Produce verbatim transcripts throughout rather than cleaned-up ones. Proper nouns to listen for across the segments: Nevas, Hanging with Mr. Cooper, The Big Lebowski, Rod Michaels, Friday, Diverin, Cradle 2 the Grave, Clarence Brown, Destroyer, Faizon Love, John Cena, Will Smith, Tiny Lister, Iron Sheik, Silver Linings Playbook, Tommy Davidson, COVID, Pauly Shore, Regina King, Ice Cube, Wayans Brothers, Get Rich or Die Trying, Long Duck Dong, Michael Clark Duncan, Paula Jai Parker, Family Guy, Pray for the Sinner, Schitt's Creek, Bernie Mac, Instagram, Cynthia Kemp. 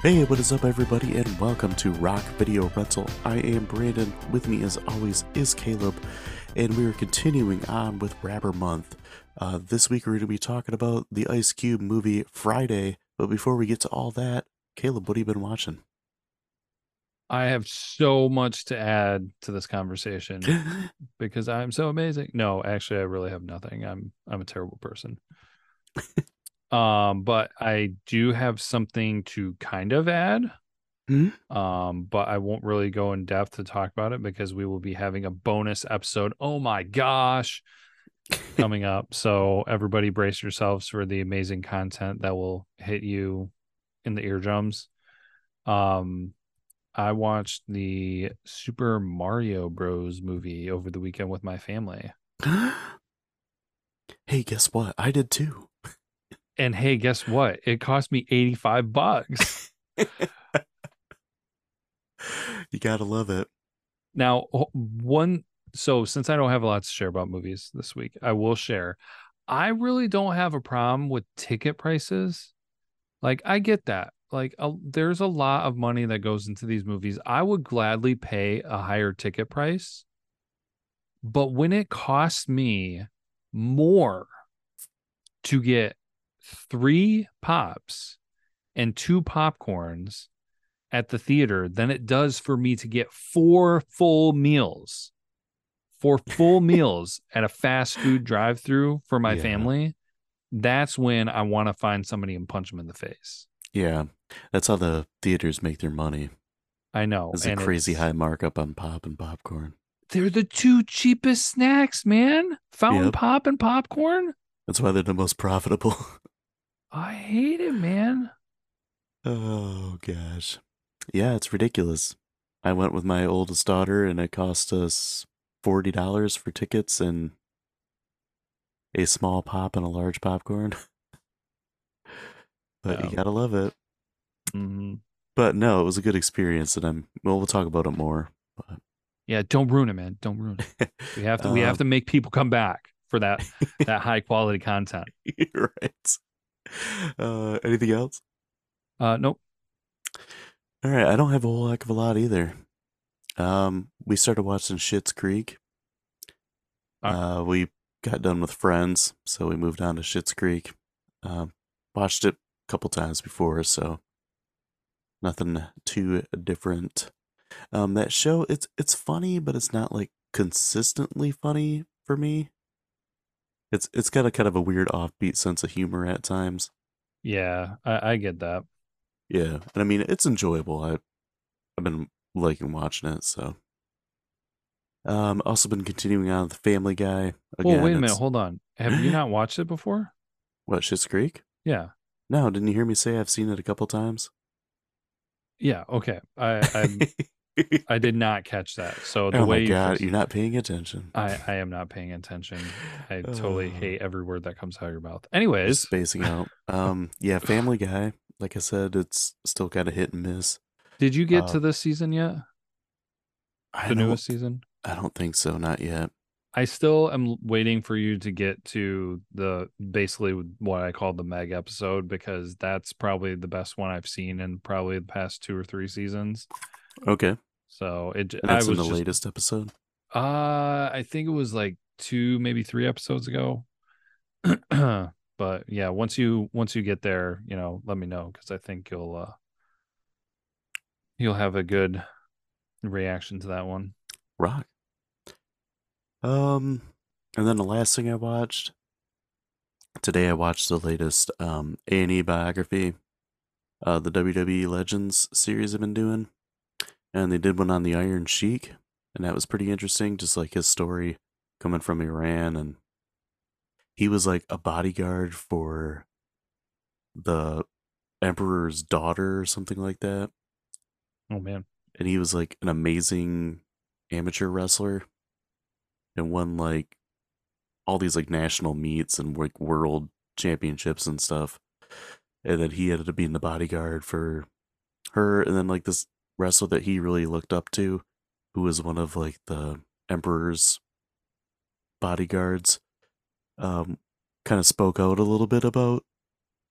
Hey, what is up everybody, and welcome to Rock Video Rental. I am Brandon, with me as always is Caleb, and we are continuing on with Rapper Month. Uh, this week we're going to be talking about the Ice Cube movie Friday, but before we get to all that, Caleb, what have you been watching? I have so much to add to this conversation because I'm so amazing. No, actually I really have nothing. I'm I'm a terrible person. Um, but I do have something to kind of add. Mm-hmm. Um, but I won't really go in depth to talk about it because we will be having a bonus episode. Oh my gosh, coming up. So everybody brace yourselves for the amazing content that will hit you in the eardrums. Um, I watched the Super Mario Bros movie over the weekend with my family. Hey, guess what? I did too. And hey, guess what? It cost me eighty-five bucks. You gotta love it. Now, one, so since I don't have a lot to share about movies this week, I will share. I really don't have a problem with ticket prices. Like, I get that. Like, a, there's a lot of money that goes into these movies. I would gladly pay a higher ticket price. But when it costs me more to get three pops and two popcorns at the theater than it does for me to get four full meals four full meals at a fast food drive-through for my yeah. family, that's when I want to find somebody and punch them in the face. Yeah, that's how the theaters make their money. I know. It's a crazy it's, high markup on pop and popcorn. They're the two cheapest snacks, man. Fountain yep. pop and popcorn. That's why they're the most profitable. I hate it, man. Oh, gosh. Yeah, it's ridiculous. I went with my oldest daughter, and it cost us forty dollars for tickets and a small pop and a large popcorn. But um, you gotta love it. Mm-hmm. But no, it was a good experience, and I'm well. We'll talk about it more. But. Yeah, don't ruin it, man. Don't ruin it. We have to. um, we have to make people come back for that that high quality content. Right. Uh, anything else? Uh, nope. All right. I don't have a whole heck of a lot either. Um, we started watching Schitt's Creek. Right. Uh, we got done with Friends, so we moved on to Schitt's Creek. Um, watched it couple times before, so nothing too different. Um that show, it's it's funny, but it's not like consistently funny for me. It's it's got a kind of a weird offbeat sense of humor at times. Yeah, I, I get that. Yeah, and I mean it's enjoyable. I I've been liking watching it, so um also been continuing on with Family Guy. Again, oh, wait a minute, hold on. Have you not watched it before? What, Schitt's Creek? Yeah. No, didn't you hear me say I've seen it a couple times? Yeah, okay. I I, I did not catch that. So the oh way my God, you first, you're not paying attention. I, I am not paying attention. I uh, totally hate every word that comes out of your mouth. Anyways. Spacing out. Um, yeah, Family Guy. Like I said, it's still kind of hit and miss. Did you get uh, to this season yet? The newest season? I don't think so. Not yet. I still am waiting for you to get to the basically what I call the Meg episode, because that's probably the best one I've seen in probably the past two or three seasons. Okay. So it and that's I was in the just, latest episode. Uh, I think it was like two, maybe three episodes ago. But yeah, once you once you get there, you know, let me know, because I think you'll uh, you'll have a good reaction to that one. Rock. Um, and then the last thing I watched today, I watched the latest um A and E biography, uh, the W W E Legends series I've been doing, and they did one on the Iron Sheik, and that was pretty interesting. Just like his story coming from Iran, and he was like a bodyguard for the emperor's daughter or something like that. Oh man! And he was like an amazing amateur wrestler. And won like all these like national meets and like world championships and stuff. And then he ended up being the bodyguard for her. And then like this wrestler that he really looked up to, who was one of like the emperor's bodyguards, um, kind of spoke out a little bit about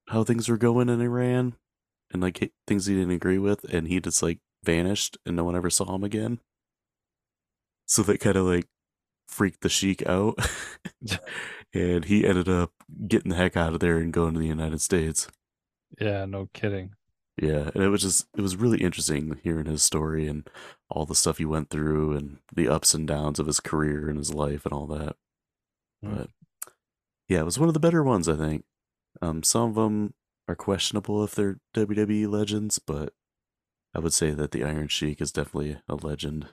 how things were going in Iran and like things he didn't agree with, and he just like vanished and no one ever saw him again. So that kind of like freaked the Sheik out. And he ended up getting the heck out of there and going to the United States. Yeah, no kidding. Yeah, and it was just, it was really interesting hearing his story and all the stuff he went through and the ups and downs of his career and his life and all that. Mm. But yeah, it was one of the better ones, I think. Um, some of them are questionable if they're W W E legends, but I would say that the Iron Sheik is definitely a legend.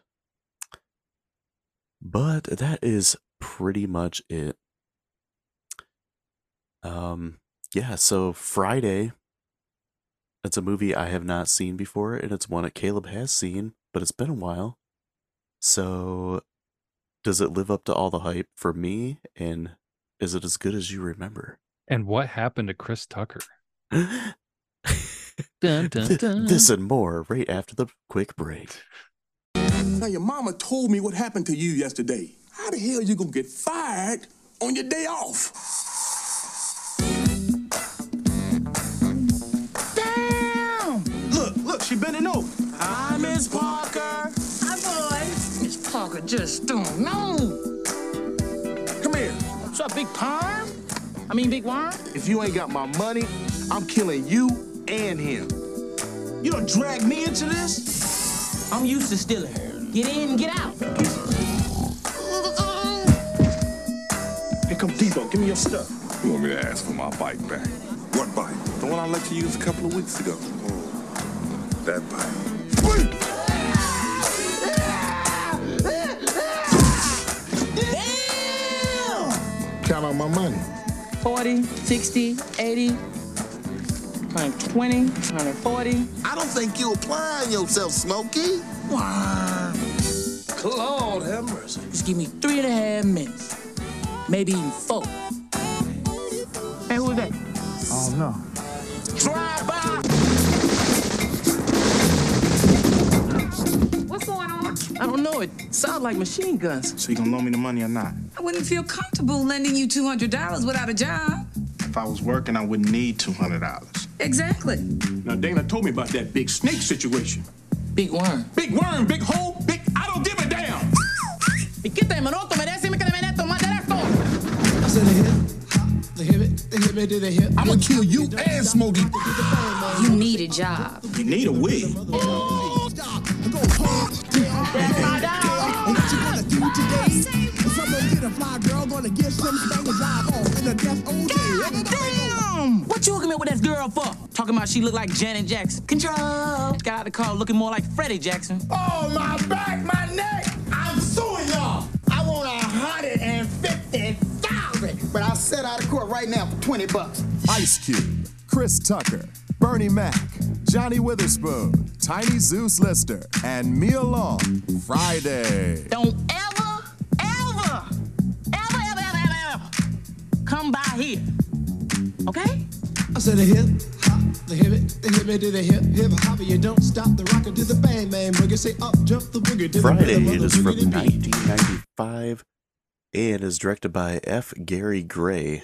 But that is pretty much it. Um, yeah, so Friday... It's a movie I have not seen before, and it's one that Caleb has seen, but it's been a while. So, does it live up to all the hype for me, and is it as good as you remember? And what happened to Chris Tucker? dun, dun, dun. This and more right after the quick break. Now, your mama told me what happened to you yesterday. How the hell are you going to get fired on your day off? She bending over. Hi, Miss Parker. Hi, boys. Miss Parker just don't know. Come here. What's up, big perm? I mean, big worm? If you ain't got my money, I'm killing you and him. You don't drag me into this? I'm used to stealing her. Get in and get out. Here comes Debo. Give me your stuff. You want me to ask for my bike back? What bike? The one I let you use a couple of weeks ago. That bite. Count out my money. forty, sixty, eighty, one twenty, one forty. I don't think you applying yourself, Smokey. Wow. Claude, have mercy. Just give me three and a half minutes. Maybe even four. Hey, who's that? Oh, no. Drive by! What's going on? I don't know. It sounds like machine guns. So you gonna loan me the money or not? I wouldn't feel comfortable lending you two hundred dollars without a job. If I was working, I wouldn't need two hundred dollars. Exactly. Now, Dana told me about that big snake situation. Big worm. Big worm, big hole, big... I don't give a damn! I'm gonna kill you and Smokey. You need a job. You need a wig. Oh. Damn! What you hooking up with that girl for? Talking about she look like Janet Jackson. Control. Got out the car looking more like Freddie Jackson. Oh, my back, my neck. I'm suing y'all. I want a hundred and fifty thousand. But I'll set out of court right now for twenty bucks. Ice Cube, Chris Tucker, Bernie Mac, Johnny Witherspoon, Tiny Lister, and Nia Long, Friday. Don't ever, ever, ever, ever, ever, ever come by here, okay? I said a hip, hop, the hip, the hip, to the hip, hip, hop, you don't stop the rocker to the bang, bang, boogie, say up, jump the boogie, to Friday, the Friday, it is from nineteen ninety-five and is directed by F. Gary Gray.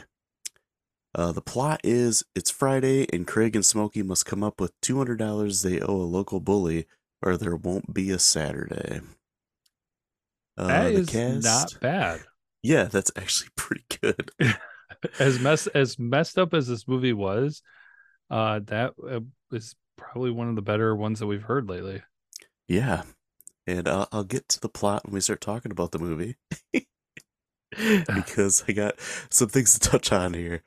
Uh, the plot is, it's Friday, and Craig and Smokey must come up with two hundred dollars they owe a local bully, or there won't be a Saturday. Uh, that is cast, not bad. Yeah, that's actually pretty good. as, mess, as messed up as this movie was, uh, that uh, is probably one of the better ones that we've heard lately. Yeah, and uh, I'll get to the plot when we start talking about the movie. Because I got some things to touch on here.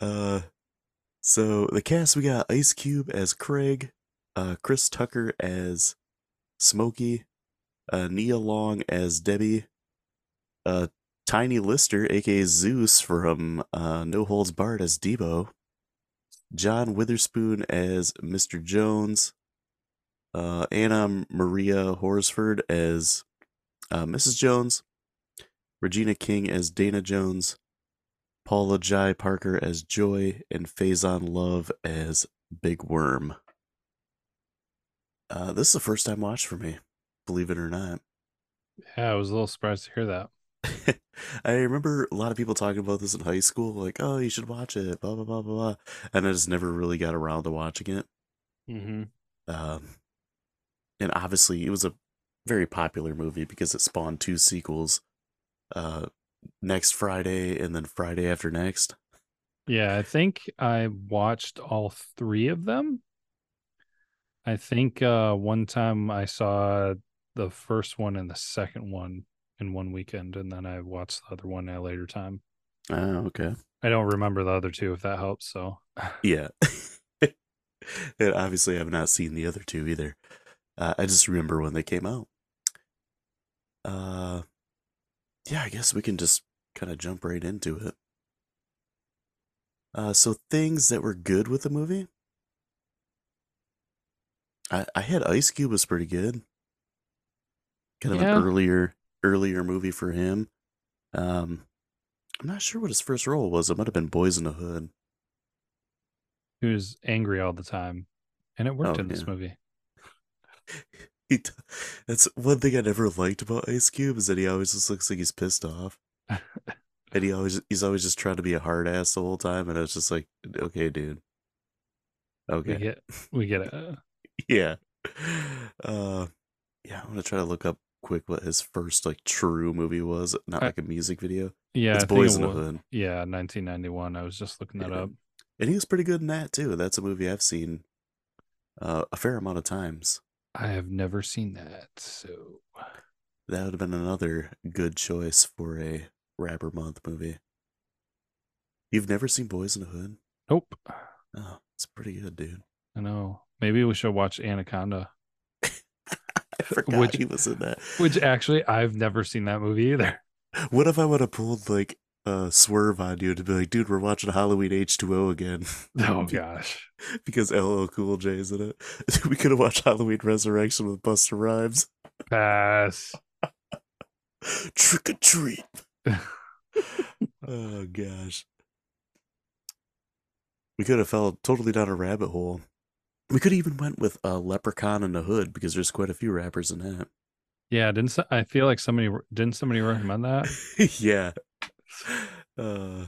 Uh, so the cast, we got Ice Cube as Craig, uh, Chris Tucker as Smokey, uh, Nia Long as Debbie, uh, Tiny Lister, aka Zeus from uh, No Holds Barred as Debo, John Witherspoon as Mister Jones, uh, Anna Maria Horsford as uh, Missus Jones, Regina King as Dana Jones, Paula Jai Parker as Joy, and Faizon Love as Big Worm. Uh, this is the first time watch for me, believe it or not. Yeah, I was a little surprised to hear that. I remember a lot of people talking about this in high school, like, oh, you should watch it, blah, blah, blah, blah, blah. And I just never really got around to watching it. Mm-hmm. Um, and obviously it was a very popular movie because it spawned two sequels, uh, Next Friday and then Friday After Next. Yeah, I think I watched all three of them. I think uh, one time I saw the first one and the second one in one weekend, and then I watched the other one at a later time. Oh, okay. I don't remember the other two, if that helps. So yeah. And obviously I've not seen the other two either. Uh, I just remember when they came out. Uh, yeah, I guess we can just kind of jump right into it. Uh, so things that were good with the movie. I, I had Ice Cube was pretty good. Kind of yeah. an earlier earlier movie for him. Um, I'm not sure what his first role was. It might have been Boys in the Hood. He was angry all the time, and it worked oh, in yeah. this movie. He t- that's one thing I never liked about Ice Cube, is that he always just looks like he's pissed off, and he always he's always just trying to be a hard ass the whole time. And I was just like, okay, dude, okay, we get, we get it. yeah, uh, yeah. I'm gonna try to look up quick what his first like true movie was, not I, like a music video. Yeah, it's I Boys in the Hood. Yeah, nineteen ninety-one. I was just looking that yeah. up, and he was pretty good in that too. That's a movie I've seen uh, a fair amount of times. I have never seen that, so that would have been another good choice for a rapper month movie. You've never seen Boys in the Hood? Nope. Oh, it's pretty good, dude. I know. Maybe we should watch Anaconda. I forgot which, he was in that. Which actually, I've never seen that movie either. What if I would have pulled like a uh, swerve on you to be like, dude, we're watching Halloween H two O again. Oh gosh, because L L Cool J is in it. We could have watched Halloween Resurrection with Buster Rhymes. Pass. Trick or treat. Oh gosh, we could have fell totally down a rabbit hole. We could have even went with a uh, Leprechaun in the Hood, because there's quite a few rappers in that. Yeah, didn't so- I feel like somebody didn't somebody recommend that? Yeah. Uh,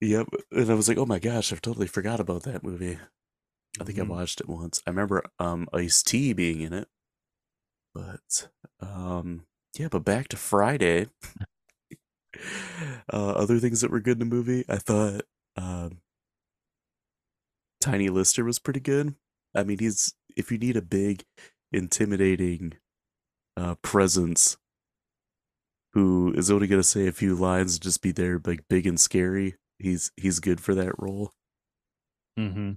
yep. And I was like, oh my gosh, I've totally forgot about that movie. I think mm-hmm. I watched it once. I remember um Ice-T being in it, but um yeah. But back to Friday. Uh, other things that were good in the movie, I thought um Tiny Lister was pretty good. I mean, he's if you need a big, intimidating uh presence who is only gonna say a few lines and just be there, like big and scary, He's he's good for that role. Mm-hmm.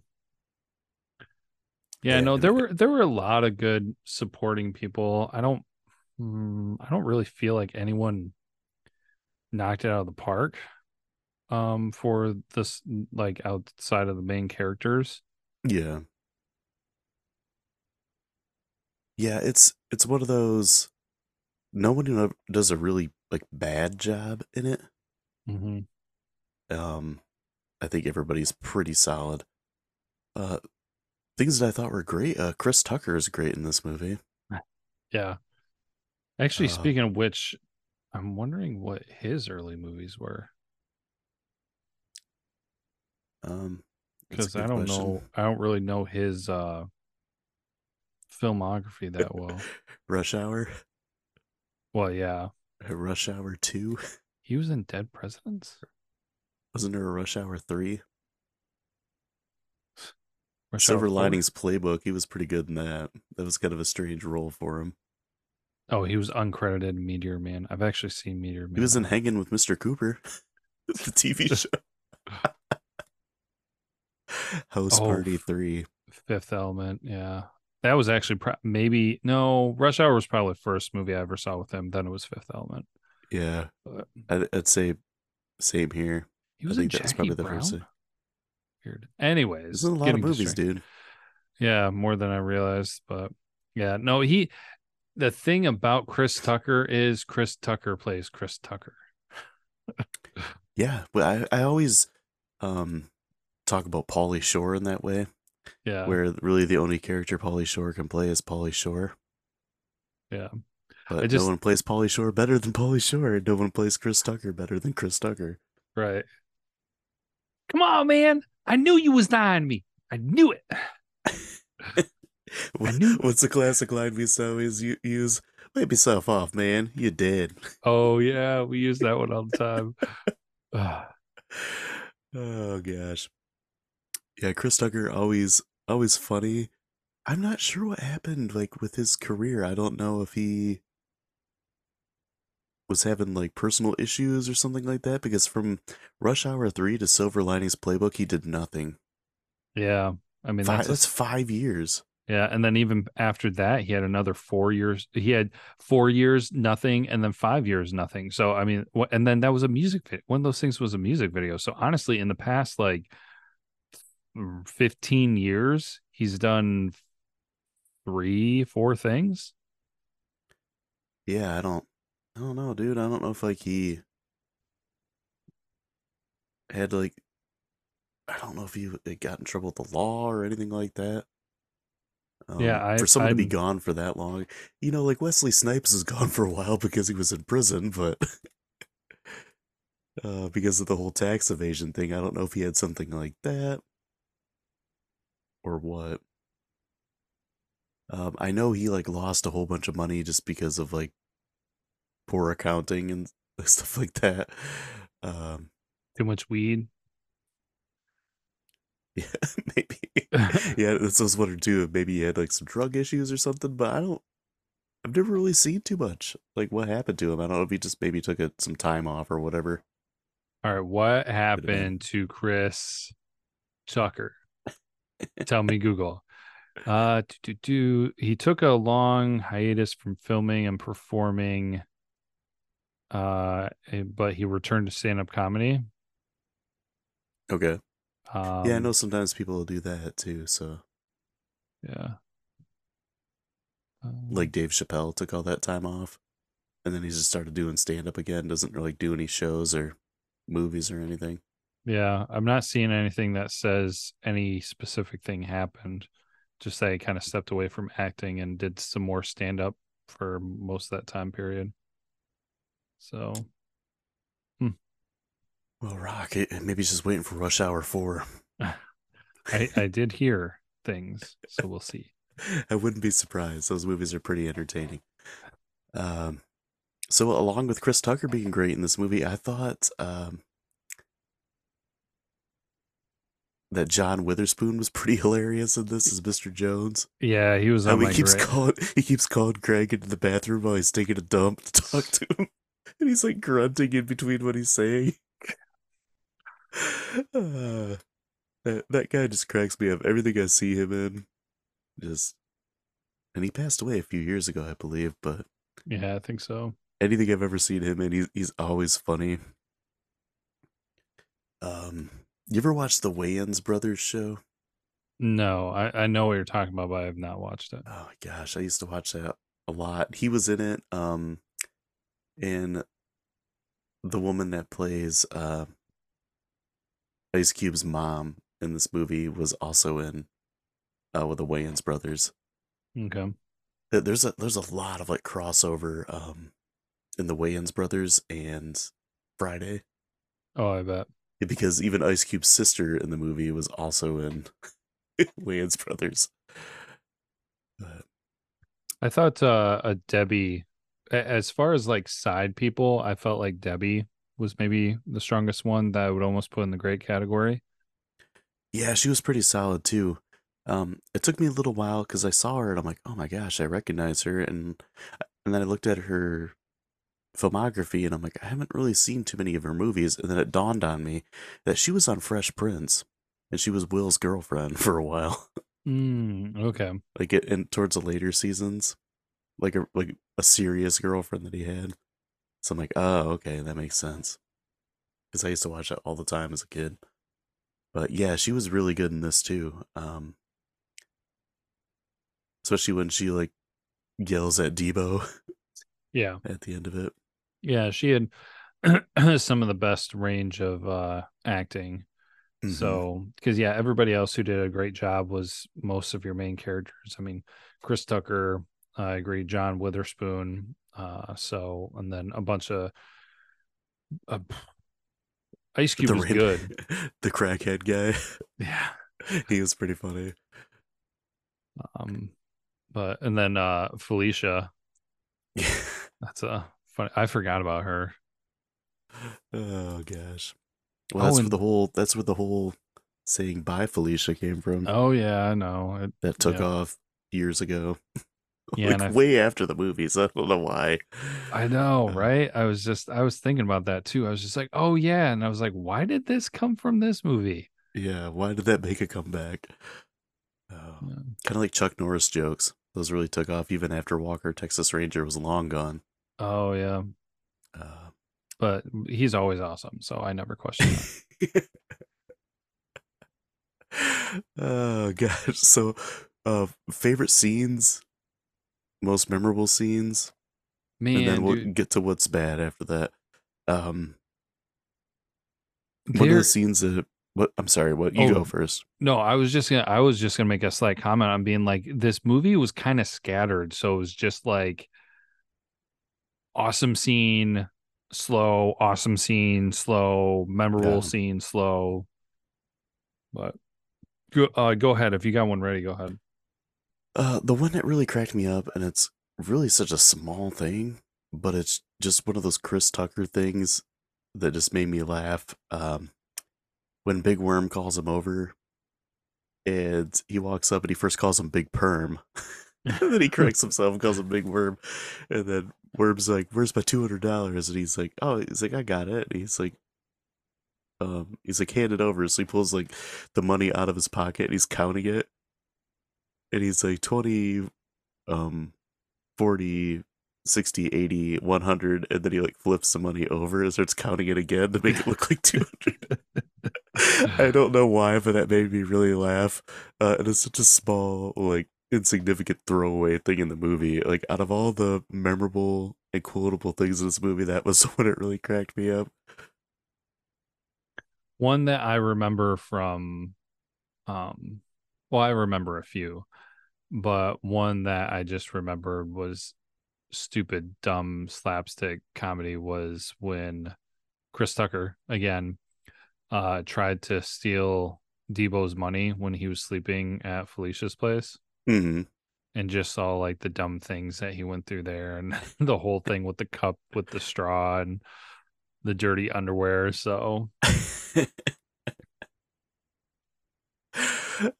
Yeah, and no, there were there were a lot of good supporting people. I don't, mm, I don't really feel like anyone knocked it out of the park. Um, for this, like outside of the main characters. Yeah. Yeah, it's it's one of those. No one does a really like bad job in it. Mm-hmm. Um, I think everybody's pretty solid. Uh, things that I thought were great. Uh, Chris Tucker is great in this movie. Yeah. Actually, uh, speaking of which, I'm wondering what his early movies were. Um, because I don't know. I don't really know his uh filmography that well. Rush Hour. Well, yeah. Rush Hour two. He was in Dead Presidents? Wasn't there a Rush Hour three? Rush Silver Linings Playbook. He was pretty good in that. That was kind of a strange role for him. Oh, he was uncredited in Meteor Man. I've actually seen Meteor Man. He was in Hanging with Mister Cooper, the T V show. House oh, Party three. Fifth Element, yeah. That was actually pro- maybe no Rush Hour was probably the first movie I ever saw with him. Then it was Fifth Element. Yeah, but I'd, I'd say same here. He was I think that was probably Brown? The first. Thing. Weird. Anyways, there's a lot of movies, dude. Yeah, more than I realized. But yeah, no, he. The thing about Chris Tucker is Chris Tucker plays Chris Tucker. Yeah, but I I always um talk about Pauly Shore in that way. Yeah, where really the only character Pauly Shore can play is Pauly Shore. Yeah, but just, no one plays Pauly Shore better than Pauly Shore. No one plays Chris Tucker better than Chris Tucker. Right. Come on, man! I knew you was lying to me. I knew it. What's the classic line we so is you use? Wipe yourself off, man. You're dead. Oh yeah, we use that one all the time. Oh gosh. Yeah, Chris Tucker always always funny. I'm not sure what happened like with his career. I don't know if he was having like personal issues or something like that, because from Rush Hour three to Silver Linings Playbook, he did nothing. Yeah. I mean, five, that's, a, that's five years. Yeah. And then even after that, he had another four years. He had four years, nothing, and then five years, nothing. So, I mean, and then that was a music video. One of those things was a music video. So honestly, in the past, like fifteen years, he's done three, four things. Yeah. I don't, I don't know, dude. I don't know if like he had like, I don't know if he got in trouble with the law or anything like that. Um, yeah, I, for someone I'm, to be gone for that long, you know, like Wesley Snipes is gone for a while because he was in prison, but uh, because of the whole tax evasion thing, I don't know if he had something like that or what. Um, I know he like lost a whole bunch of money just because of like poor accounting and stuff like that. Um, Too much weed. Yeah, maybe. Yeah, this was one or two. Maybe he had like some drug issues or something, but I don't, I've never really seen too much. Like what happened to him? I don't know if he just maybe took a, some time off or whatever. All right. What happened to Chris Tucker? Tell me, Google. Uh, do, do, do. He took a long hiatus from filming and performing, uh, but he returned to stand-up comedy. Okay. Um, yeah, I know sometimes people will do that too, so. Yeah. Um, like Dave Chappelle took all that time off, and then he just started doing stand-up again, doesn't really do any shows or movies or anything. Yeah, I'm not seeing anything that says any specific thing happened. Just that he kind of stepped away from acting and did some more stand-up for most of that time period. So. Well, Rock, it, maybe he's just waiting for Rush Hour four. I, I did hear things, so we'll see. I wouldn't be surprised. Those movies are pretty entertaining. Um, so along with Chris Tucker being great in this movie, I thought um, that John Witherspoon was pretty hilarious in this as Mister Jones. Yeah, he was on um, my he keeps grade. calling He keeps calling Greg into the bathroom while he's taking a dump to talk to him. And he's like grunting in between what he's saying. Uh, that, that guy just cracks me up. Everything I see him in, just, and he passed away a few years ago, I believe. But yeah, I think so. Anything I've ever seen him in, he's he's always funny. Um, you ever watched the Wayans Brothers show? No, I I know what you're talking about, but I have not watched it. Oh my gosh, I used to watch that a lot. He was in it. Um, and the woman that plays uh. Ice Cube's mom in this movie was also in uh, with the Wayans Brothers. Okay. There's a there's a lot of like crossover um, in the Wayans Brothers and Friday. Oh, I bet. Because even Ice Cube's sister in the movie was also in Wayans Brothers. But. I thought uh, a Debbie, as far as like side people, I felt like Debbie was maybe the strongest one that I would almost put in the great category. Yeah, she was pretty solid too. Um, it took me a little while because I saw her and I'm like, oh my gosh, I recognize her. And and then I looked at her filmography and I'm like, I haven't really seen too many of her movies. And then it dawned on me that she was on Fresh Prince and she was Will's girlfriend for a while. Mm, okay. Like it, and towards the later seasons, like a like a serious girlfriend that he had. So I'm like, oh, okay, that makes sense. Because I used to watch that all the time as a kid. But yeah, she was really good in this too. Um, especially when she like yells at Debo. Yeah. At the end of it. Yeah, she had some of the best range of uh, acting. Mm-hmm. So, because yeah, everybody else who did a great job was most of your main characters. I mean, Chris Tucker, I agree, John Witherspoon. Uh, so, and then a bunch of, uh, Ice Cube the was rain, good. The crackhead guy. Yeah. He was pretty funny. Um, but and then uh, Felicia. That's a funny. I forgot about her. Oh gosh. Well, oh, that's and, where the whole. That's where the whole saying "Bye, Felicia" came from. Oh yeah, I know. It, that took yeah. off years ago. Yeah, like I, way after the movies. I don't know why. I know, right? I was just, I was thinking about that too. I was just like, oh yeah, and I was like, why did this come from this movie? Yeah, why did that make a comeback? Oh, yeah. Kind of like Chuck Norris jokes. Those really took off even after Walker Texas Ranger was long gone. Oh yeah, uh, but he's always awesome, so I never question that. Oh gosh, so uh, favorite scenes. Most memorable scenes, man, and then we'll dude. get to what's bad after that. Um, one there, of the scenes that what I'm sorry, what you oh, go first? No, I was just gonna, I was just gonna make a slight comment on being like this movie was kind of scattered, so it was just like awesome scene, slow, awesome scene, slow, memorable yeah. scene, slow. But go, uh, go ahead if you got one ready. Go ahead. Uh, the one that really cracked me up, and it's really such a small thing, but it's just one of those Chris Tucker things that just made me laugh. Um, when Big Worm calls him over, and he walks up, and he first calls him Big Perm. And then he corrects himself and calls him Big Worm. And then Worm's like, "Where's my two hundred dollars? And he's like, "Oh," he's like, "I got it." And he's like, um, he's like, "Hand it over." So he pulls like the money out of his pocket, and he's counting it. And he's like twenty, um, forty, sixty, eighty, one hundred. And then he like flips the money over and starts counting it again to make it look like two hundred. I don't know why, but that made me really laugh. Uh, and it's such a small, like insignificant throwaway thing in the movie. Like out of all the memorable and quotable things in this movie, that was when it really cracked me up. One that I remember from, um, well, I remember a few, but one that I just remembered was stupid, dumb slapstick comedy was when Chris Tucker, again, uh, tried to steal Debo's money when he was sleeping at Felicia's place. Mm-hmm. And just saw like the dumb things that he went through there and the whole thing with the cup, with the straw and the dirty underwear. So...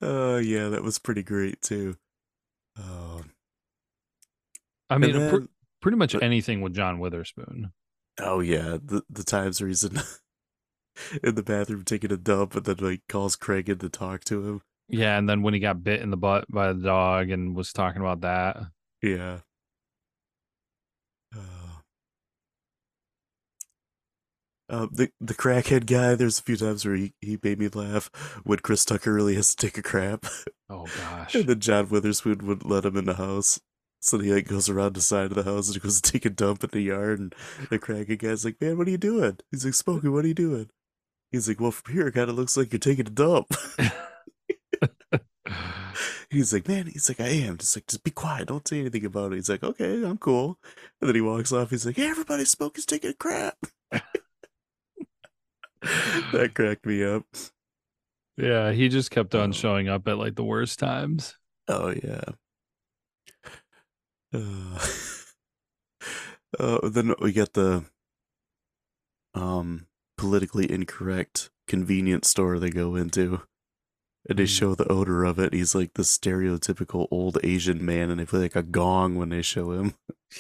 Oh uh, yeah, that was pretty great too. Um, I mean, then, pr- pretty much but, anything with John Witherspoon. Oh yeah, the the times where he's in, in the bathroom taking a dump, and then like calls Craig in to talk to him. Yeah, and then when he got bit in the butt by the dog and was talking about that. Yeah. Uh, Uh, the the crackhead guy, there's a few times where he, he made me laugh when Chris Tucker really has to take a crap. Oh, gosh. And then John Witherspoon wouldn't let him in the house. So he like goes around the side of the house and he goes to take a dump in the yard. And the crackhead guy's like, "Man, what are you doing?" He's like, "Smokey, what are you doing?" He's like, "Well, from here, it kind of looks like you're taking a dump." He's like, "Man," he's like, "I am." Just like, "Just be quiet. Don't say anything about it." He's like, "Okay, I'm cool." And then he walks off. He's like, "Hey, everybody, Smokey's taking a crap." That cracked me up. Yeah, he just kept on oh. showing up at like the worst times. Oh yeah. Uh, uh, then we got the um politically incorrect convenience store they go into, and they show the odor of it. He's like the stereotypical old Asian man, and they play like a gong when they show him.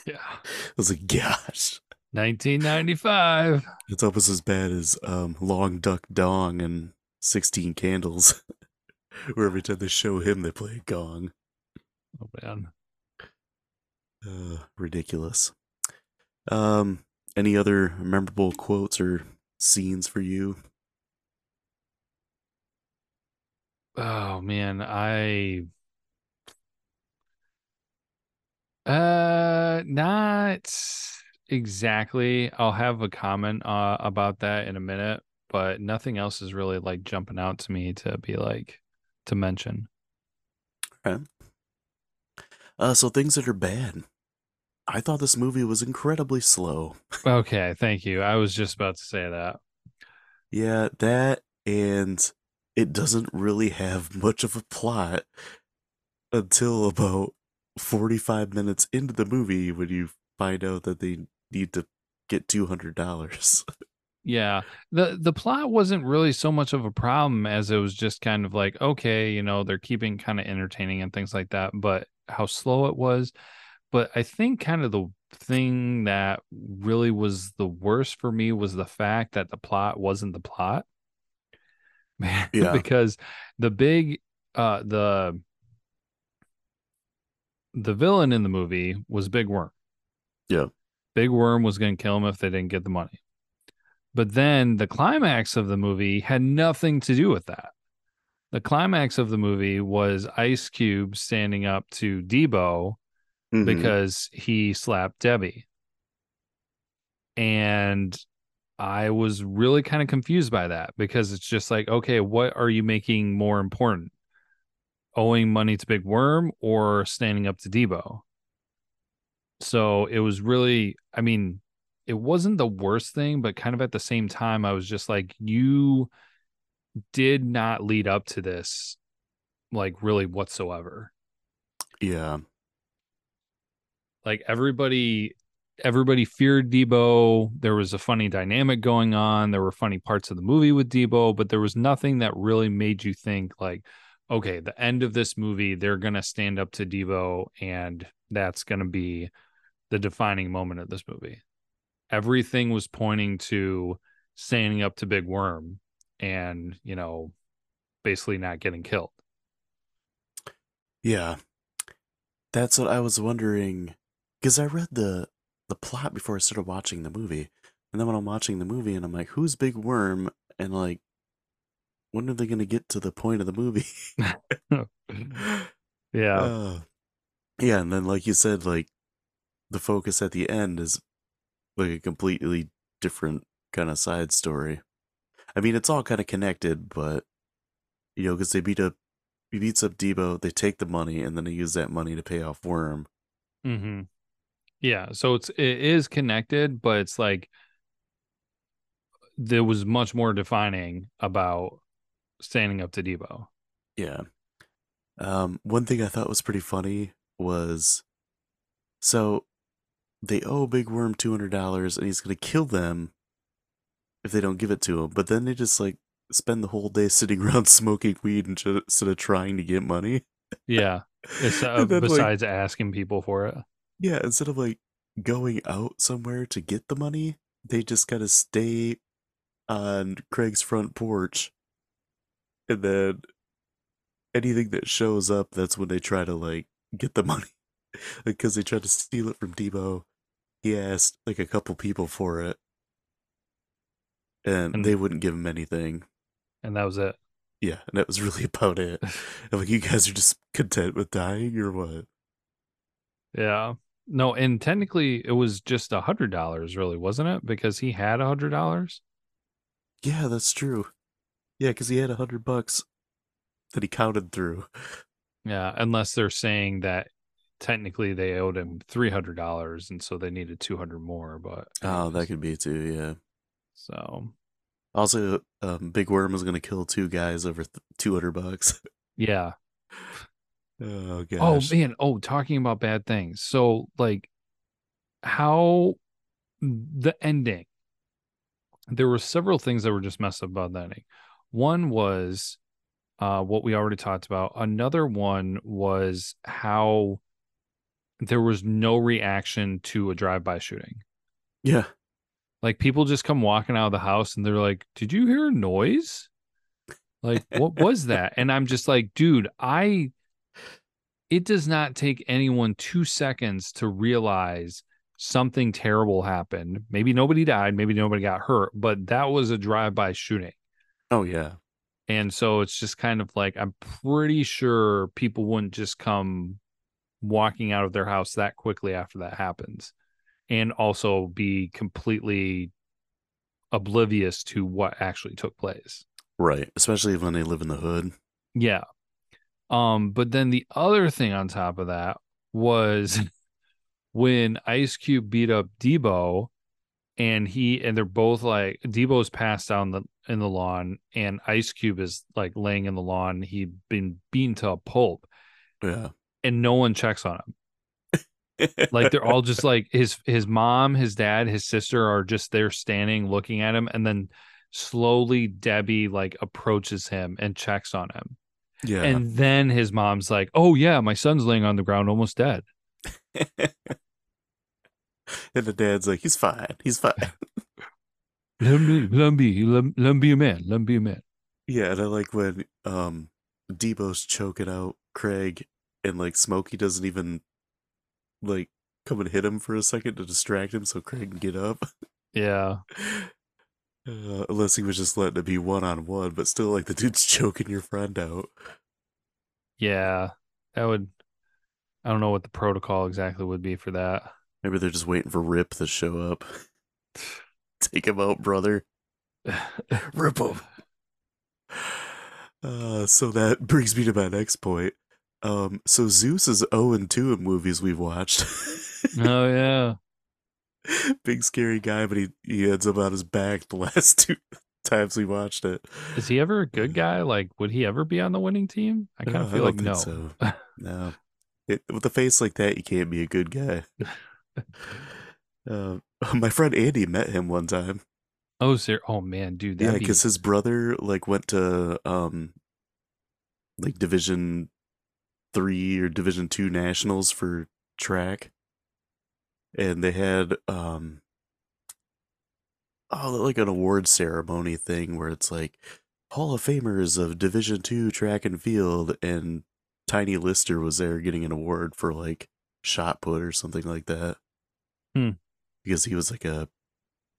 Yeah, I was like, gosh. nineteen ninety-five. It's almost as bad as um, Long Duck Dong and sixteen Candles, where every time they show him, they play a gong. Oh, man. Uh, ridiculous. Um, any other memorable quotes or scenes for you? Oh, man. I... Uh, not... Exactly. I'll have a comment uh, about that in a minute, but nothing else is really like jumping out to me to be like to mention. Okay. Uh, so things that are bad. I thought this movie was incredibly slow. Okay, thank you. I was just about to say that. Yeah, that, and it doesn't really have much of a plot. until about forty-five minutes into the movie when you find out that they need to get two hundred dollars. Yeah, the the plot wasn't really so much of a problem as it was just kind of like, okay, you know, they're keeping kind of entertaining and things like that, but how slow it was. But I think kind of the thing that really was the worst for me was the fact that the plot wasn't the plot. Man, yeah. Because the big, uh, the, the villain in the movie was Big Worm. Yeah. Big Worm was going to kill him if they didn't get the money. But then the climax of the movie had nothing to do with that. The climax of the movie was Ice Cube standing up to Debo mm-hmm. because he slapped Debbie. And I was really kind of confused by that, because it's just like, okay, what are you making more important? Owing money to Big Worm or standing up to Debo? So it was really, I mean... it wasn't the worst thing, but kind of at the same time, I was just like, you did not lead up to this, like, really whatsoever. Yeah. Like, everybody, everybody feared Debo. There was a funny dynamic going on. There were funny parts of the movie with Debo, but there was nothing that really made you think, like, okay, the end of this movie, they're going to stand up to Debo, and that's going to be the defining moment of this movie. Everything was pointing to standing up to Big Worm and, you know, basically not getting killed. Yeah. That's what I was wondering, because I read the, the plot before I started watching the movie. And then when I'm watching the movie and I'm like, who's Big Worm? And like, when are they going to get to the point of the movie? Yeah. Uh, yeah. And then, like you said, like the focus at the end is like a completely different kind of side story. I mean, it's all kind of connected, but, you know, because they beat up, he beats up Debo, they take the money, and then they use that money to pay off Worm. Mm-hmm. Yeah, so it's, it is connected, but it's like, there was much more defining about standing up to Debo. Yeah. Um, one thing I thought was pretty funny was, so, they owe Big Worm two hundred dollars and he's going to kill them if they don't give it to him. But then they just like spend the whole day sitting around smoking weed and just, instead of trying to get money. Yeah. It's, uh, then, besides like, asking people for it. Yeah. Instead of like going out somewhere to get the money, they just got to stay on Craig's front porch. And then anything that shows up, that's when they try to like get the money. Because they tried to steal it from Debo. He asked like a couple people for it, and, and they wouldn't give him anything, and that was it. Yeah, and that was really about it. I'm like, you guys are just content with dying or what? Yeah, no, and technically it was just a hundred dollars, really, wasn't it? Because he had a hundred dollars. Yeah, that's true. Yeah, because he had a hundred bucks that he counted through. Yeah, unless they're saying that. Technically, they owed him three hundred dollars, and so they needed two hundred more. But oh, that could be too, yeah. So, also, um, Big Worm was going to kill two guys over th- two hundred bucks. Yeah. Oh gosh. Oh man. Oh, talking about bad things. So, like, how the ending? There were several things that were just messed up about the ending. One was uh, what we already talked about. Another one was how there was no reaction to a drive-by shooting. Yeah. Like, people just come walking out of the house and they're like, did you hear a noise? Like, what was that? And I'm just like, dude, I, it does not take anyone two seconds to realize something terrible happened. Maybe nobody died. Maybe nobody got hurt, but that was a drive-by shooting. Oh yeah. And so it's just kind of like, I'm pretty sure people wouldn't just come walking out of their house that quickly after that happens, and also be completely oblivious to what actually took place. Right. Especially when they live in the hood. Yeah. Um, but then the other thing on top of that was when Ice Cube beat up Debo, and he, and they're both like, Debo's passed out in the, in the lawn, and Ice Cube is like laying in the lawn. He'd been beaten to a pulp. Yeah. and no one checks on him. Like, they're all just like, his his mom, his dad, his sister are just there standing looking at him, and then slowly Debbie like approaches him and checks on him. Yeah. And then his mom's like, oh yeah, my son's laying on the ground almost dead. And the dad's like, he's fine. He's fine. Lumby, Lumby, Lumby a man, Lumby a man. Yeah, and I like when um, Debo's choking out Craig, and like Smokey doesn't even like come and hit him for a second to distract him so Craig can get up. Yeah. Uh, unless he was just letting it be one on one, but still, like, the dude's choking your friend out. Yeah, that would. I don't know what the protocol exactly would be for that. Maybe they're just waiting for Rip to show up. Take him out, brother. Rip him. Uh, so that brings me to my next point. Um, so Zeus is oh and two in movies we've watched. Oh yeah. Big scary guy, but he, he ends up on his back the last two times we watched it. Is he ever a good guy? Like, would he ever be on the winning team? I kind of no, feel like no. So. No. It, with a face like that, you can't be a good guy. Uh, my friend Andy met him one time. Oh, sir. Oh, man, dude. Yeah, because be... his brother like went to um, like Division Three or Division Two Nationals for track. And they had, um, oh, like an award ceremony thing where it's like Hall of Famers of Division Two Track and Field, and Tiny Lister was there getting an award for like shot put or something like that, hmm. because he was like a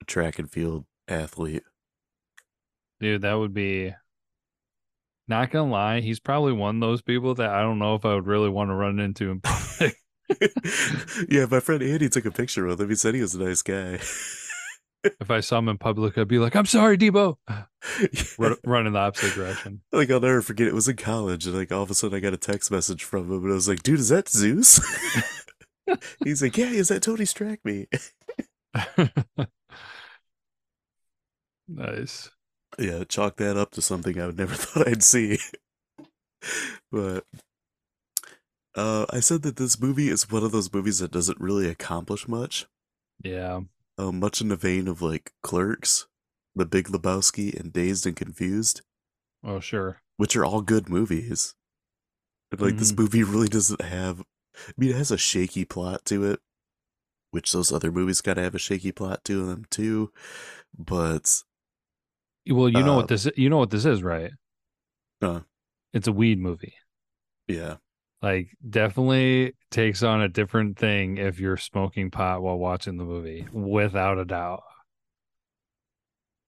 track and field athlete. Dude, that would be. Not gonna lie, he's probably one of those people that I don't know if I would really want to run into in public. Yeah, my friend Andy took a picture with him. He said he was a nice guy. If I saw him in public, I'd be like, I'm sorry, Debo. Yeah. Run in the opposite direction. Like, I'll never forget, it was in college, and like all of a sudden I got a text message from him, and I was like, dude, is that Zeus? He's like, yeah, is that Tony Strack me? Nice. Yeah, chalk that up to something I would never thought I'd see. But Uh, I said that this movie is one of those movies that doesn't really accomplish much. Yeah. Uh, much in the vein of, like, Clerks, The Big Lebowski, and Dazed and Confused. Oh, sure. Which are all good movies. But, like, mm-hmm. this movie really doesn't have... I mean, it has a shaky plot to it, which those other movies gotta have a shaky plot to them, too. But... Well, you know uh, what this you know what this is, right? Uh, it's a weed movie. Yeah. Like, definitely takes on a different thing if you're smoking pot while watching the movie, without a doubt.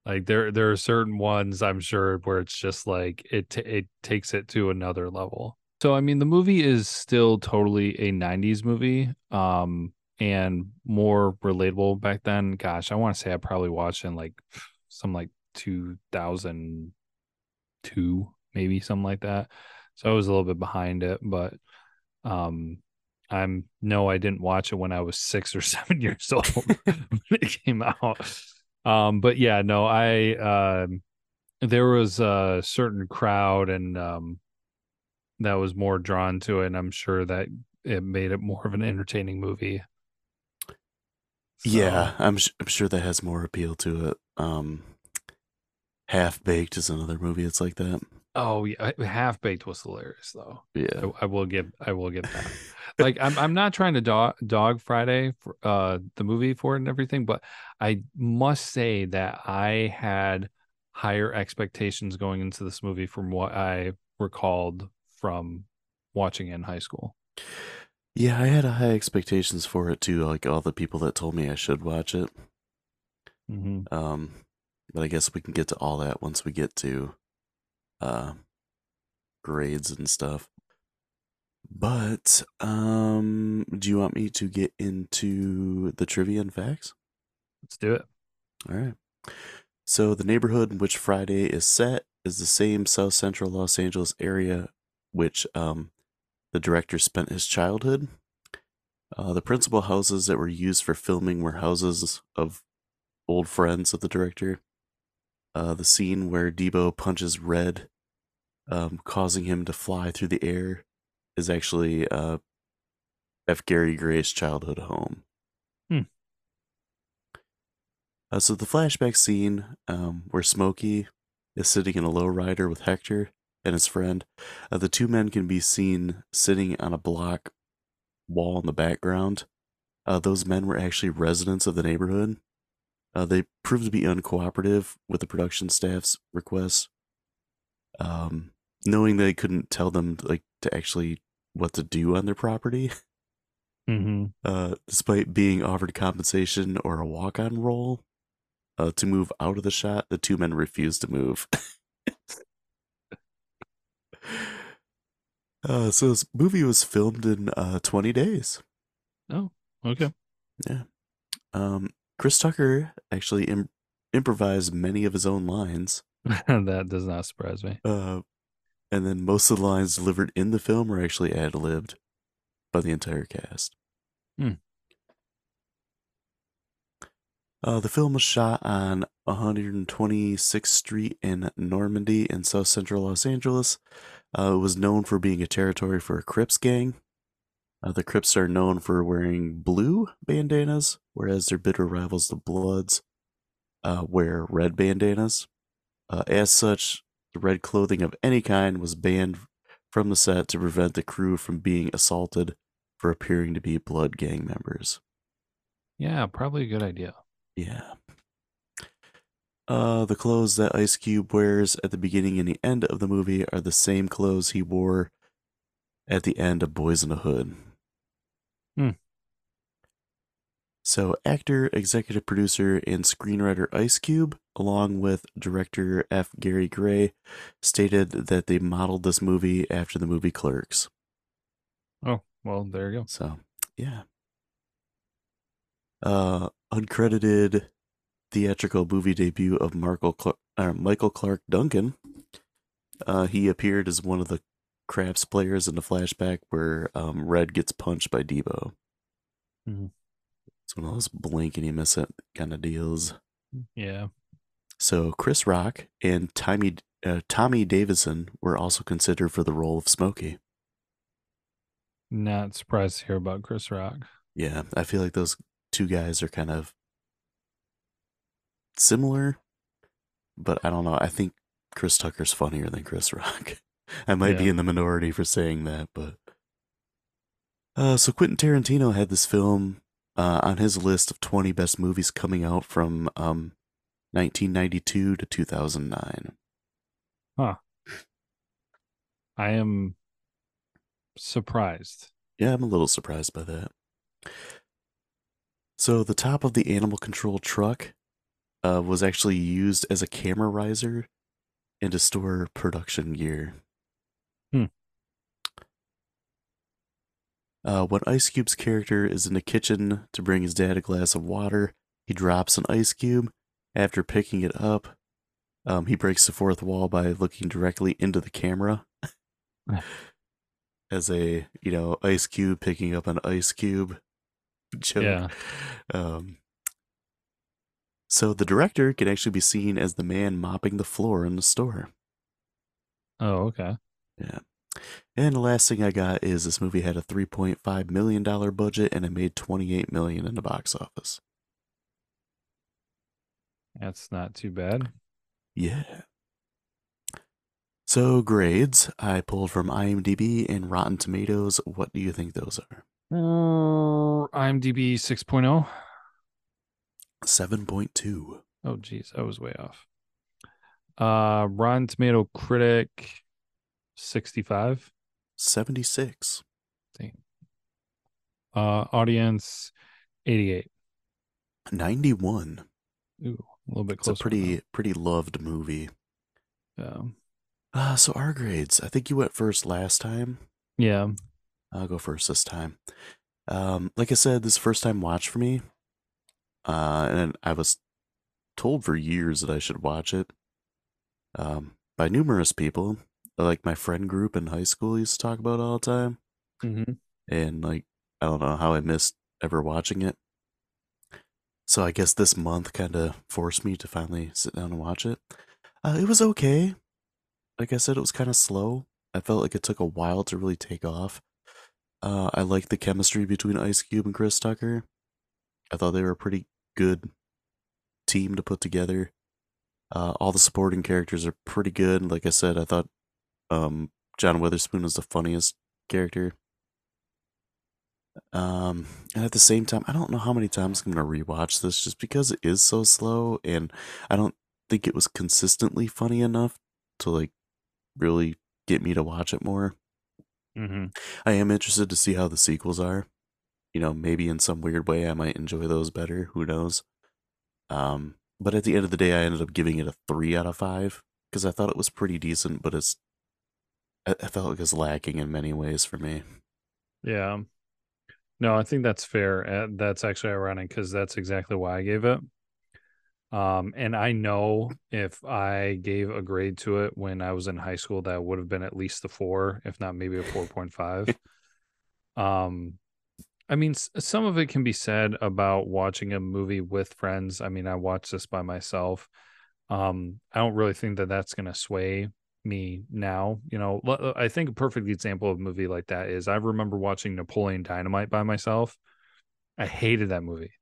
Like, there there are certain ones, I'm sure, where it's just like it t- it takes it to another level. So, I mean, the movie is still totally a nineties movie, um, and more relatable back then. Gosh, I want to say I probably watched in like some like two thousand two, maybe something like that. So I was a little bit behind it, but um, I'm no, I didn't watch it when I was six or seven years old when it came out. Um, but yeah, no, I uh, there was a certain crowd, and um, that was more drawn to it, and I'm sure that it made it more of an entertaining movie. So. Yeah, I'm sh- I'm sure that has more appeal to it. Um, Half Baked is another movie that's like that. Oh yeah, Half Baked was hilarious though. Yeah, I, I will give I will give that. Like, I'm I'm not trying to dog dog Friday for, uh the movie for it and everything, but I must say that I had higher expectations going into this movie from what I recalled from watching it in high school. Yeah, I had high expectations for it too. Like, all the people that told me I should watch it. Mm-hmm. Um, but I guess we can get to all that once we get to. Uh, grades and stuff. But um, do you want me to get into the trivia and facts? Let's do it. All right. So the neighborhood in which Friday is set is the same South Central Los Angeles area which um, the director spent his childhood. Uh, the principal houses that were used for filming were houses of old friends of the director. Uh, the scene where Debo punches Red, um, causing him to fly through the air, is actually uh, F. Gary Gray's childhood home. Hmm. Uh, so the flashback scene um, where Smokey is sitting in a lowrider with Hector and his friend. Uh, the two men can be seen sitting on a block wall in the background. Uh, those men were actually residents of the neighborhood. Uh, they proved to be uncooperative with the production staff's requests. Um, knowing they couldn't tell them like to actually what to do on their property. Mm-hmm. Uh, despite being offered compensation or a walk-on role uh, to move out of the shot, the two men refused to move. uh, so this movie was filmed in uh, twenty days. Oh, okay. Yeah. Um, Chris Tucker actually im- improvised many of his own lines. That does not surprise me. Uh, and then most of the lines delivered in the film are actually ad-libbed by the entire cast. Hmm. Uh, the film was shot on one hundred twenty-sixth street in Normandy in South Central Los Angeles. Uh, it was known for being a territory for a Crips gang. Uh, the Crips are known for wearing blue bandanas, whereas their bitter rivals, the Bloods, uh, wear red bandanas. Uh, as such, the red clothing of any kind was banned from the set to prevent the crew from being assaulted for appearing to be Blood gang members. Yeah, probably a good idea. Yeah. Uh, the clothes that Ice Cube wears at the beginning and the end of the movie are the same clothes he wore at the end of Boys in the Hood. Hmm. So, actor, executive producer, and screenwriter Ice Cube, along with director F. Gary Gray, stated that they modeled this movie after the movie Clerks. Oh, well, there you go. So, yeah. Uh, uncredited theatrical movie debut of Markle Cl- uh, Michael Clark Duncan. Uh, he appeared as one of the craps players in the flashback where um, Red gets punched by Debo. Mm-hmm. It's one of those blink and you miss it kind of deals. Yeah. So Chris Rock and Tommy uh, Tommy Davidson were also considered for the role of Smokey. Not surprised to hear about Chris Rock. Yeah, I feel like those two guys are kind of similar, but I don't know. I think Chris Tucker's funnier than Chris Rock. I might yeah. be in the minority for saying that, but uh, so Quentin Tarantino had this film Uh, on his list of twenty best movies coming out from um, nineteen ninety-two to two thousand nine. Huh. I am surprised. Yeah, I'm a little surprised by that. So the top of the animal control truck uh, was actually used as a camera riser and to store production gear. Hmm. Uh, when Ice Cube's character is in the kitchen to bring his dad a glass of water, he drops an ice cube. After picking it up, um, he breaks the fourth wall by looking directly into the camera. As a, you know, Ice Cube picking up an ice cube joke. Yeah. Um, so the director can actually be seen as the man mopping the floor in the store. Oh, okay. Yeah. And the last thing I got is this movie had a three point five million dollars budget and it made twenty-eight million dollars in the box office. That's not too bad. Yeah. So grades I pulled from IMDb and Rotten Tomatoes. What do you think those are? Uh, IMDb six point oh. seven point two. Oh, geez. I was way off. Uh, Rotten Tomato Critic. sixty-five. seventy-six. Dang. Uh, audience, eighty-eight. ninety-one. Ooh, a little bit closer. It's a pretty, pretty loved movie. Yeah. Uh, so our grades. I think you went first last time. Yeah. I'll go first this time. Um, like I said, this is first time watch for me. Uh, and I was told for years that I should watch it um, by numerous people. Like my friend group in high school used to talk about it all the time. Mm-hmm. And like, I don't know how I missed ever watching it. So I guess this month kind of forced me to finally sit down and watch it. Uh, it was okay. Like I said, it was kind of slow. I felt like it took a while to really take off. Uh, I liked the chemistry between Ice Cube and Chris Tucker. I thought they were a pretty good team to put together. Uh, all the supporting characters are pretty good. Like I said, I thought um, John Witherspoon was the funniest character. Um, and at the same time, I don't know how many times I'm going to rewatch this just because it is so slow, and I don't think it was consistently funny enough to like really get me to watch it more. Mm-hmm. I am interested to see how the sequels are. You know, maybe in some weird way I might enjoy those better. Who knows? Um, but at the end of the day, I ended up giving it a three out of five because I thought it was pretty decent, but it's I, I felt like it's lacking in many ways for me. Yeah. No, I think that's fair. That's actually ironic because that's exactly why I gave it. Um, and I know if I gave a grade to it when I was in high school, that would have been at least a four, if not maybe a four point five. um, I mean, some of it can be said about watching a movie with friends. I mean, I watched this by myself. Um, I don't really think that that's going to sway me now. You know, I think a perfect example of a movie like that is I remember watching Napoleon Dynamite by myself. I hated that movie.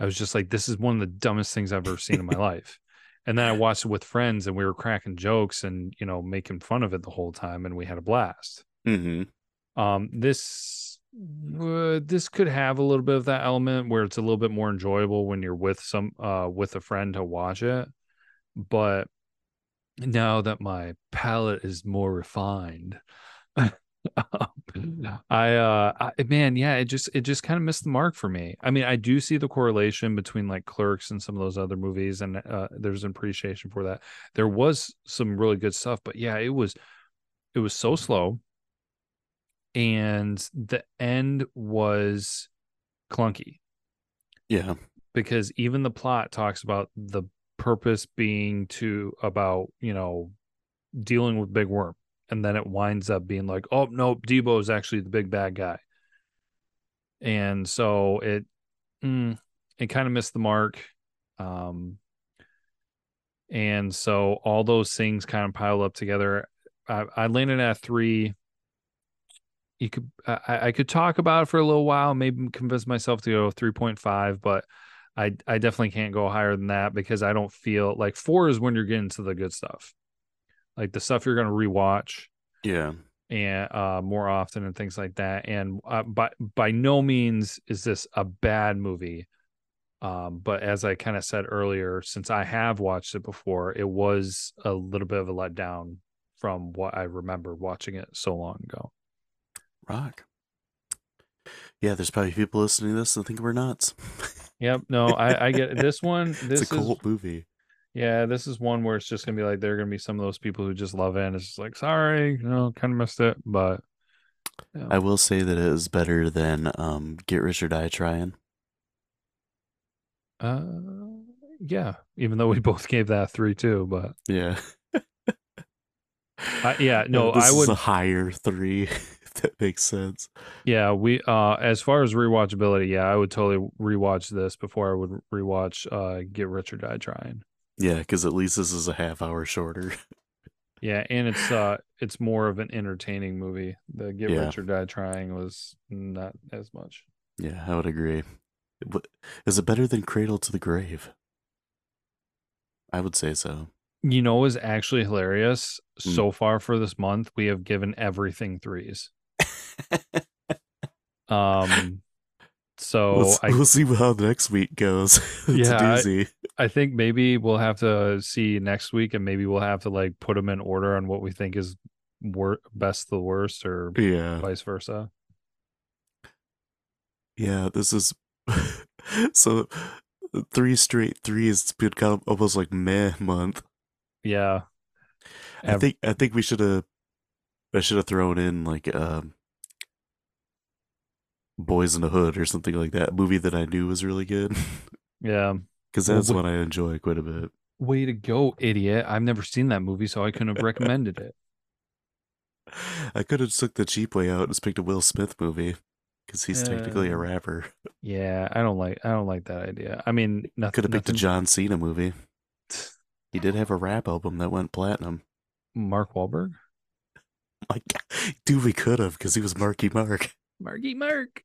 I was just like, this is one of the dumbest things I've ever seen in my life. And then I watched it with friends and we were cracking jokes and, you know, making fun of it the whole time. And we had a blast. Mm-hmm. Um, this, uh, this could have a little bit of that element where it's a little bit more enjoyable when you're with some, uh, with a friend to watch it. But now that my palate is more refined, I, uh, I, man, yeah, it just, it just kind of missed the mark for me. I mean, I do see the correlation between like Clerks and some of those other movies, and uh, there's an appreciation for that. There was some really good stuff, but yeah, it was, it was so slow, and the end was clunky. Yeah, because even the plot talks about the purpose being to about you know dealing with Big Worm, and then it winds up being like, oh nope, Debo is actually the big bad guy, and so it mm, it kind of missed the mark, um and so all those things kind of pile up together. I, I landed at three. You could I, I could talk about it for a little while, maybe convince myself to go three point five, but I, I definitely can't go higher than that because I don't feel like four is when you're getting to the good stuff, like the stuff you're going to rewatch. Yeah. And uh, more often and things like that. And uh, by, by no means is this a bad movie. Um, but as I kind of said earlier, since I have watched it before, it was a little bit of a letdown from what I remember watching it so long ago. Rock. Yeah, there's probably people listening to this and think we're nuts. Yep. No, I, I get it. This one. This it's a cult is, movie. Yeah, this is one where it's just going to be like, there are going to be some of those people who just love it. And it's just like, sorry, you know, kind of missed it. But you know. I will say that it is better than um, Get Rich or Die Trying. Uh, yeah, even though we both gave that three, too. But yeah. I, yeah, no, this I would. Is a higher three. That makes sense. Yeah, we uh as far as rewatchability, yeah, I would totally rewatch this before I would rewatch uh Get Rich or Die Trying. Yeah, because at least this is a half hour shorter. Yeah, and it's uh it's more of an entertaining movie. The Get yeah. Rich or Die Trying was not as much. Yeah, I would agree. Is it better than Cradle to the Grave? I would say so. You know, is actually hilarious. Mm. So far for this month, we have given everything threes. um so we'll, I, we'll see how next week goes. Yeah, I, I think maybe we'll have to see next week, and maybe we'll have to like put them in order on what we think is wor- best the worst, or yeah, vice versa. Yeah, this is so three straight threes could come almost like meh month. Yeah, I think I think we should have I should have thrown in like um Boys in the Hood or something like that, a movie that I knew was really good. Yeah, because that's well, what I enjoy quite a bit. Way to go, idiot! I've never seen that movie, so I couldn't have recommended it. I could have took the cheap way out and just picked a Will Smith movie because he's uh, technically a rapper. Yeah, I don't like I don't like that idea. I mean, nothing, could have picked nothing... a John Cena movie. He did have a rap album that went platinum. Mark Wahlberg? Like, dude, we could have because he was Marky Mark. Marky Mark.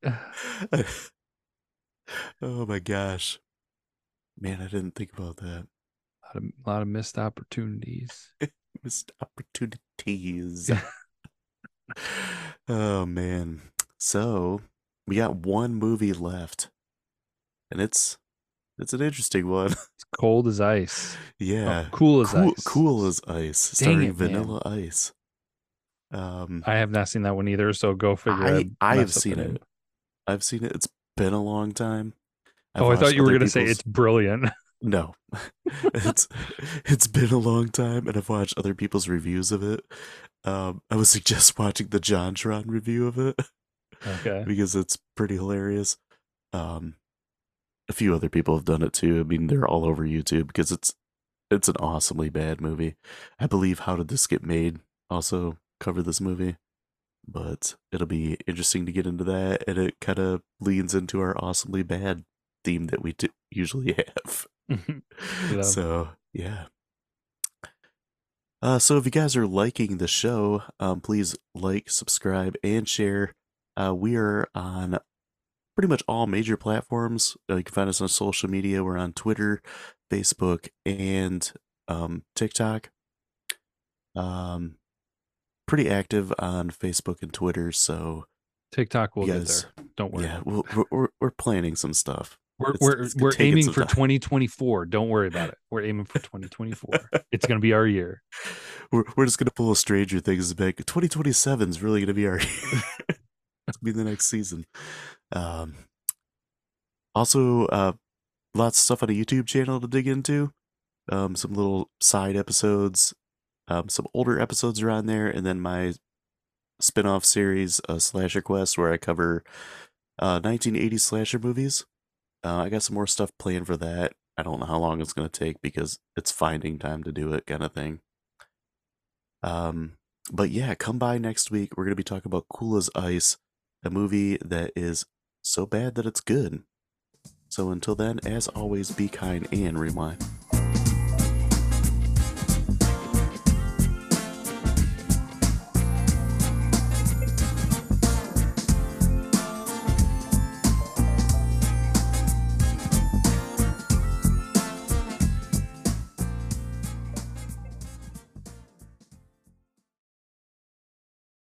Oh my gosh, man, I didn't think about that. A lot of, a lot of missed opportunities. Missed opportunities. Oh man. So we got one movie left, and it's it's an interesting one. It's Cold as Ice. Yeah. Oh, cool as cool, ice. Cool as Ice. Dang starring it, Vanilla man. Ice. Um, I have not seen that one either. So go figure. I, I have seen it. it. I've seen it. It's been a long time. I've oh, I thought you were going to say it's brilliant. No, it's it's been a long time, and I've watched other people's reviews of it. Um, I would suggest watching the JonTron review of it. Okay, because it's pretty hilarious. Um, a few other people have done it too. I mean, they're all over YouTube because it's it's an awesomely bad movie. I believe How Did This Get Made also cover this movie, but it'll be interesting to get into that, and it kind of leans into our awesomely bad theme that we do usually have. Yeah. So yeah, uh so if you guys are liking the show, um please like, subscribe, and share. Uh we are on pretty much all major platforms. Uh, you can find us on social media. We're on Twitter, Facebook, and um TikTok. Um pretty active on Facebook and Twitter, so TikTok will get there, don't worry. Yeah, we'll, we're, we're planning some stuff. We're it's, we're it's we're aiming for twenty twenty-four. Don't worry about it. We're aiming for twenty twenty-four. It's gonna be our year. We're we're just gonna pull a Stranger Things back. twenty twenty-seven is really gonna be our year. It's gonna be the next season. Um. Also, uh, lots of stuff on a YouTube channel to dig into. Um, some little side episodes. Um, some older episodes are on there, and then my spin-off series, uh, Slasher Quest, where I cover uh nineteen eighties slasher movies. Uh, I got some more stuff planned for that. I don't know how long it's going to take because it's finding time to do it kind of thing. Um, but yeah, come by next week. We're going to be talking about Cool as Ice, a movie that is so bad that it's good. So until then, as always, be kind and rewind.